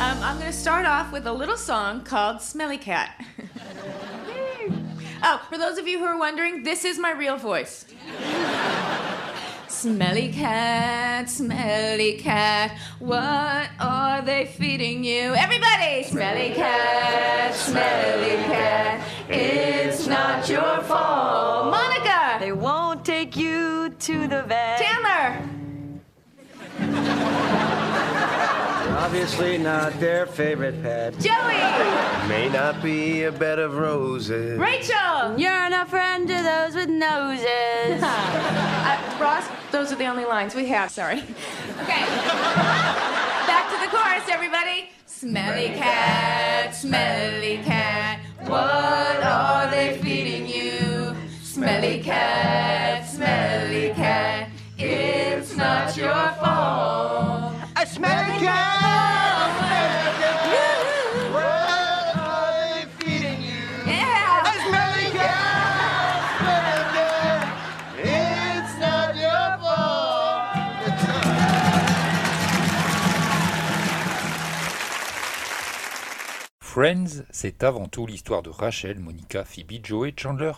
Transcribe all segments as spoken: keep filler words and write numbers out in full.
Um, I'm going to start off with a little song called Smelly Cat. Oh, for those of you who are wondering, this is my real voice. Smelly cat, smelly cat, what are they feeding you? Everybody! Smelly cat, smelly cat, it's not your fault. Monica! They won't take you to the vet. Chandler! Obviously not their favorite pet. Joey! May not be a bed of roses. Rachel! You're not friend to those with noses. uh, Ross, those are the only lines we have, sorry. Okay. Back to the chorus, everybody. Smelly cat, smelly cat, what are they feeding you? Smelly cat, smelly cat, it's not your fault. A smelly cat! Friends, c'est avant tout l'histoire de Rachel, Monica, Phoebe, Joey, Chandler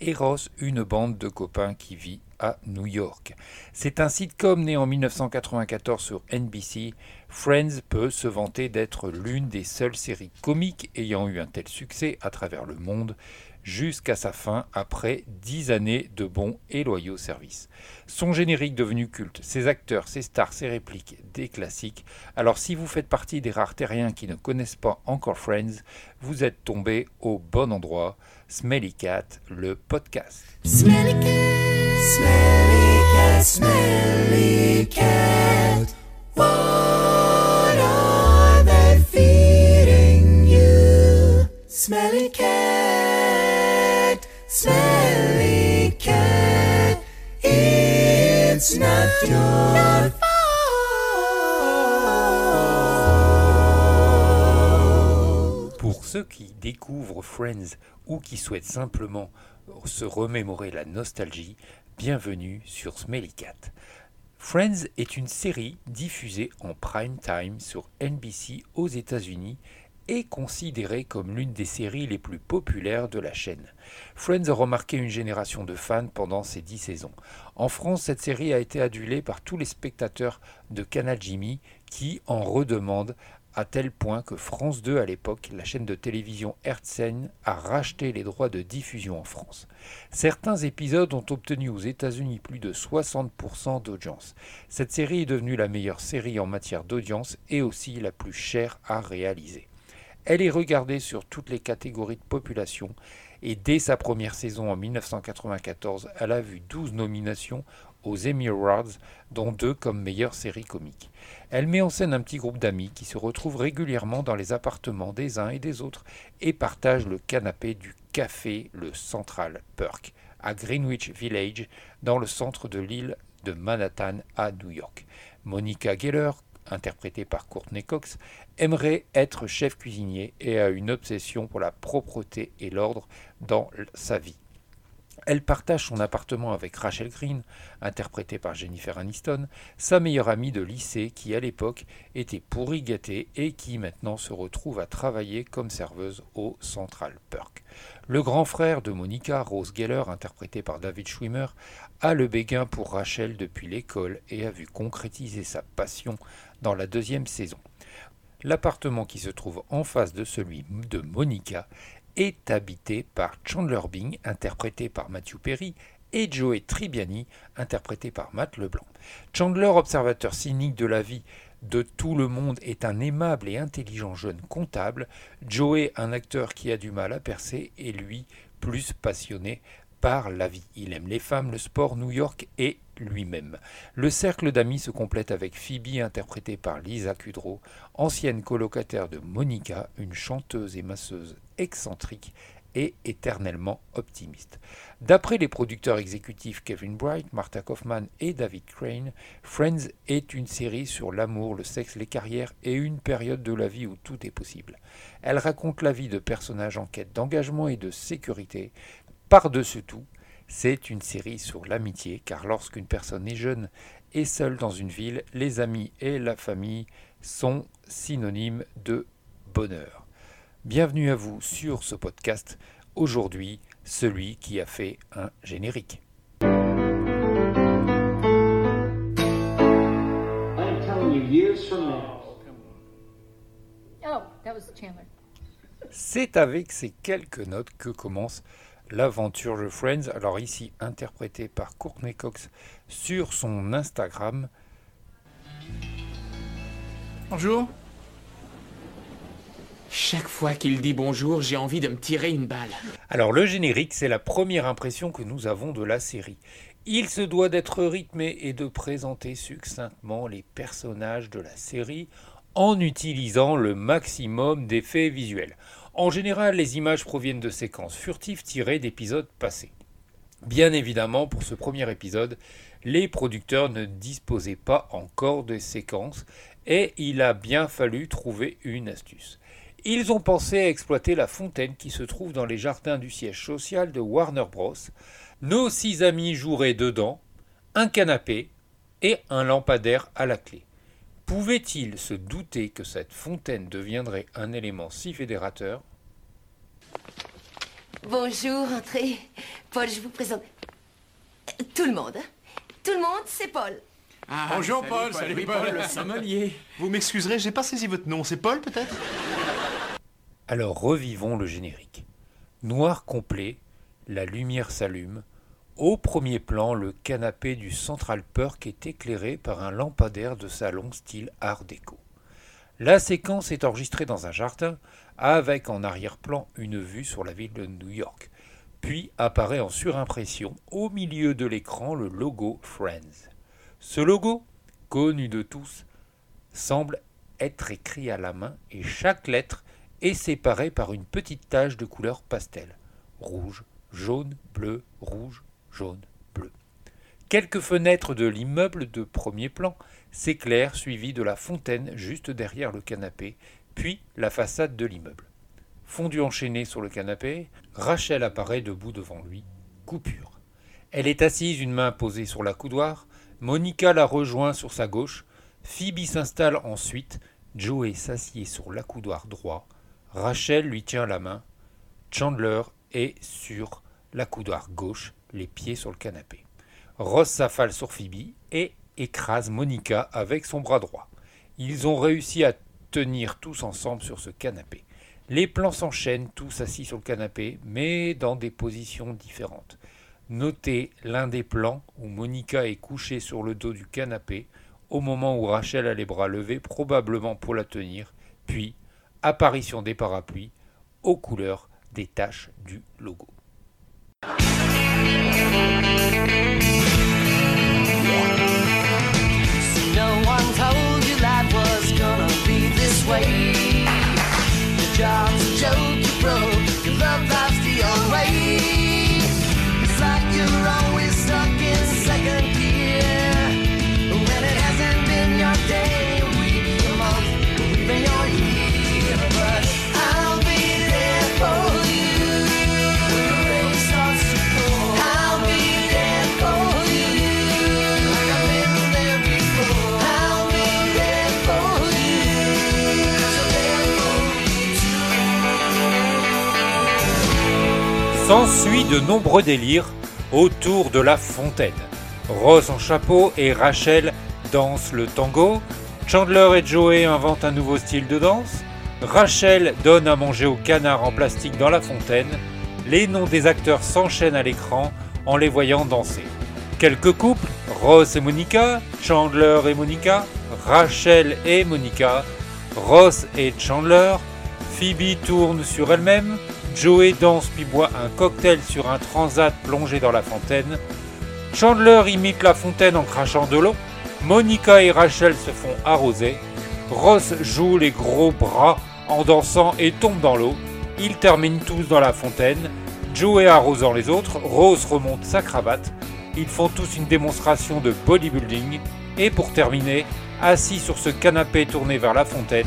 et Ross, une bande de copains qui vit à New York. C'est un sitcom né en dix-neuf cent quatre-vingt-quatorze sur N B C. Friends peut se vanter d'être l'une des seules séries comiques ayant eu un tel succès à travers le monde, jusqu'à sa fin après dix années de bons et loyaux services. Son générique devenu culte, ses acteurs, ses stars, ses répliques, des classiques. Alors si vous faites partie des rares terriens qui ne connaissent pas encore Friends, vous êtes tombés au bon endroit. Smelly Cat, le podcast. Smelly Cat, Smelly Cat, Smelly Cat, what are they feeding you? Smelly Cat. Smelly cat, it's not your fault. Pour ceux qui découvrent Friends ou qui souhaitent simplement se remémorer la nostalgie, bienvenue sur Smelly Cat. Friends est une série diffusée en prime time sur N B C aux États-Unis est considérée comme l'une des séries les plus populaires de la chaîne. Friends a remarqué une génération de fans pendant ses dix saisons. En France, cette série a été adulée par tous les spectateurs de Canal Jimmy qui en redemandent, à tel point que France deux, à l'époque, la chaîne de télévision Hertzen, a racheté les droits de diffusion en France. Certains épisodes ont obtenu aux États-Unis plus de soixante pour cent d'audience. Cette série est devenue la meilleure série en matière d'audience et aussi la plus chère à réaliser. Elle est regardée sur toutes les catégories de population et dès sa première saison en dix-neuf cent quatre-vingt-quatorze, elle a vu douze nominations aux Emmy Awards, dont deux comme meilleure série comique. Elle met en scène un petit groupe d'amis qui se retrouvent régulièrement dans les appartements des uns et des autres et partagent le canapé du café, le Central Perk, à Greenwich Village, dans le centre de l'île de Manhattan à New York. Monica Geller, interprétée par Courtney Cox, aimerait être chef cuisinier et a une obsession pour la propreté et l'ordre dans sa vie. Elle partage son appartement avec Rachel Green, interprétée par Jennifer Aniston, sa meilleure amie de lycée qui, à l'époque, était pourri gâtée et qui, maintenant, se retrouve à travailler comme serveuse au Central Perk. Le grand frère de Monica, Ross Geller, interprété par David Schwimmer, a le béguin pour Rachel depuis l'école et a vu concrétiser sa passion dans la deuxième saison. L'appartement qui se trouve en face de celui de Monica est habité par Chandler Bing, interprété par Matthew Perry, et Joey Tribbiani, interprété par Matt Leblanc. Chandler, observateur cynique de la vie de tout le monde, est un aimable et intelligent jeune comptable. Joey, un acteur qui a du mal à percer, est lui plus passionné par la vie. Il aime les femmes, le sport, New York et lui-même. Le cercle d'amis se complète avec Phoebe, interprétée par Lisa Kudrow, ancienne colocataire de Monica, une chanteuse et masseuse excentrique et éternellement optimiste. D'après les producteurs exécutifs Kevin Bright, Martha Kaufman et David Crane, Friends est une série sur l'amour, le sexe, les carrières et une période de la vie où tout est possible. Elle raconte la vie de personnages en quête d'engagement et de sécurité. Par-dessus tout, c'est une série sur l'amitié, car lorsqu'une personne est jeune et seule dans une ville, les amis et la famille sont synonymes de bonheur. Bienvenue à vous sur ce podcast, aujourd'hui celui qui a fait un générique. I'm telling you, years from now. Oh, that was Chandler. C'est avec ces quelques notes que commence l'aventure de Friends, alors ici interprétée par Courtney Cox sur son Instagram. Bonjour. Chaque fois qu'il dit bonjour, j'ai envie de me tirer une balle. Alors le générique, c'est la première impression que nous avons de la série. Il se doit d'être rythmé et de présenter succinctement les personnages de la série en utilisant le maximum d'effets visuels. En général, les images proviennent de séquences furtives tirées d'épisodes passés. Bien évidemment, pour ce premier épisode, les producteurs ne disposaient pas encore de séquences et il a bien fallu trouver une astuce. Ils ont pensé à exploiter la fontaine qui se trouve dans les jardins du siège social de Warner Bros. Nos six amis joueraient dedans, un canapé et un lampadaire à la clé. Pouvait-il se douter que cette fontaine deviendrait un élément si fédérateur ? Bonjour, entrez. Paul, je vous présente. Tout le monde. Tout le monde, c'est Paul. Ah, bonjour salut, Paul, salut, salut Paul, Paul, le sommelier. Vous m'excuserez, j'ai pas saisi votre nom, c'est Paul peut-être ? Alors revivons le générique. Noir complet, la lumière s'allume. Au premier plan, le canapé du Central Perk est éclairé par un lampadaire de salon style art déco. La séquence est enregistrée dans un jardin, avec en arrière-plan une vue sur la ville de New York. Puis apparaît en surimpression, au milieu de l'écran, le logo Friends. Ce logo, connu de tous, semble être écrit à la main et chaque lettre est séparée par une petite tache de couleur pastel. Rouge, jaune, bleu, rouge, jaune, bleu. Quelques fenêtres de l'immeuble de premier plan s'éclairent suivies de la fontaine juste derrière le canapé, puis la façade de l'immeuble. Fondue enchaînée sur le canapé, Rachel apparaît debout devant lui, coupure. Elle est assise, une main posée sur la coudoir, Monica la rejoint sur sa gauche, Phoebe s'installe ensuite, Joey s'assied sur l'accoudoir droit, Rachel lui tient la main, Chandler est sur l'accoudoir gauche, les pieds sur le canapé. Ross s'affale sur Phoebe et écrase Monica avec son bras droit. Ils ont réussi à tenir tous ensemble sur ce canapé. Les plans s'enchaînent, tous assis sur le canapé, mais dans des positions différentes. Notez l'un des plans où Monica est couchée sur le dos du canapé, au moment où Rachel a les bras levés, probablement pour la tenir, puis apparition des parapluies aux couleurs des taches du logo. S'ensuit de nombreux délires autour de la fontaine. Ross en chapeau et Rachel dansent le tango. Chandler et Joey inventent un nouveau style de danse. Rachel donne à manger aux canards en plastique dans la fontaine. Les noms des acteurs s'enchaînent à l'écran en les voyant danser. Quelques couples, Ross et Monica, Chandler et Monica, Rachel et Monica, Ross et Chandler. Phoebe tourne sur elle-même. Joey danse puis boit un cocktail sur un transat plongé dans la fontaine. Chandler imite la fontaine en crachant de l'eau. Monica et Rachel se font arroser. Ross joue les gros bras en dansant et tombe dans l'eau. Ils terminent tous dans la fontaine. Joey arrosant les autres. Ross remonte sa cravate. Ils font tous une démonstration de bodybuilding. Et pour terminer, assis sur ce canapé tourné vers la fontaine,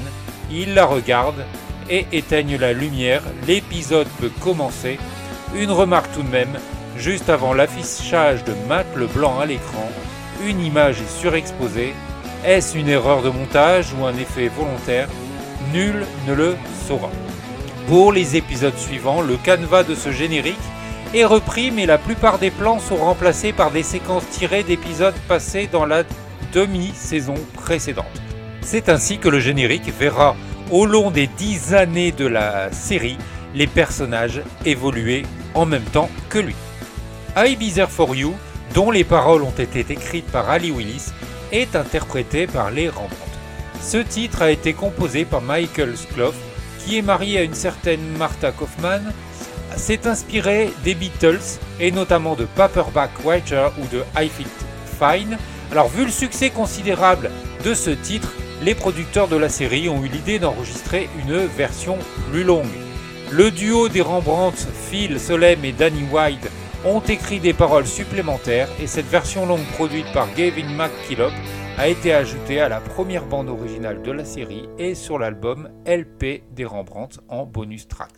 ils la regardent et éteignent la lumière. L'épisode peut commencer. Une remarque tout de même, juste avant l'affichage de Matt Leblanc à l'écran, une image est surexposée, Est-ce une erreur de montage ou un effet volontaire? Nul ne le saura. Pour les épisodes suivants, le canevas de ce générique est repris, mais la plupart des plans sont remplacés par des séquences tirées d'épisodes passés dans la demi-saison précédente. C'est ainsi que le générique verra, au long des dix années de la série, les personnages évoluer en même temps que lui. I'll Be There For You, dont les paroles ont été écrites par Ali Willis, est interprété par Les Rembrandts. Ce titre a été composé par Michael Skloff, qui est marié à une certaine Martha Kaufman, s'est inspiré des Beatles et notamment de Paperback Writer ou de I Feel Fine. Alors vu le succès considérable de ce titre, les producteurs de la série ont eu l'idée d'enregistrer une version plus longue. Le duo des Rembrandts, Phil Solem et Danny White, ont écrit des paroles supplémentaires et cette version longue produite par Gavin McKillop a été ajoutée à la première bande originale de la série et sur l'album L P des Rembrandts en bonus track.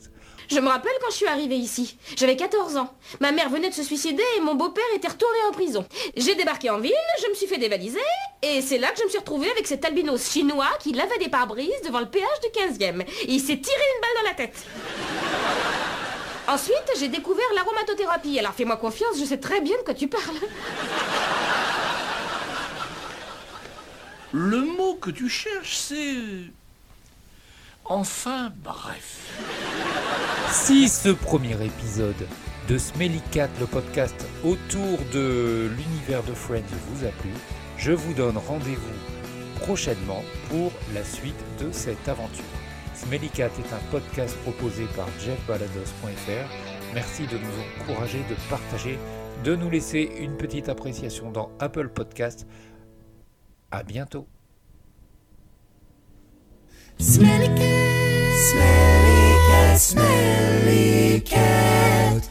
Je me rappelle quand je suis arrivée ici. J'avais quatorze ans. Ma mère venait de se suicider et mon beau-père était retourné en prison. J'ai débarqué en ville, je me suis fait dévaliser et c'est là que je me suis retrouvée avec cet albinos chinois qui lavait des pare-brises devant le péage du quinzième. Et il s'est tiré une balle dans la tête. Ensuite, j'ai découvert l'aromatothérapie. Alors fais-moi confiance, je sais très bien de quoi tu parles. Le mot que tu cherches, c'est... Enfin, bref. Si ce premier épisode de Smelly Cat, le podcast autour de l'univers de Friends, vous a plu, je vous donne rendez-vous prochainement pour la suite de cette aventure. Smelly Cat est un podcast proposé par jeff balados point f r. Merci de nous encourager, de partager, de nous laisser une petite appréciation dans Apple Podcast. À bientôt. Smelly cat, smelly cat, smelly cat.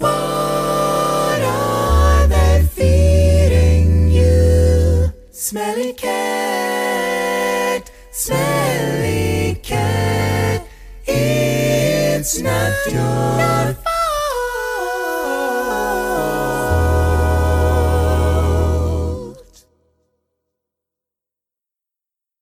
What are they feeding you? Smelly cat, smelly cat. It's not your fault.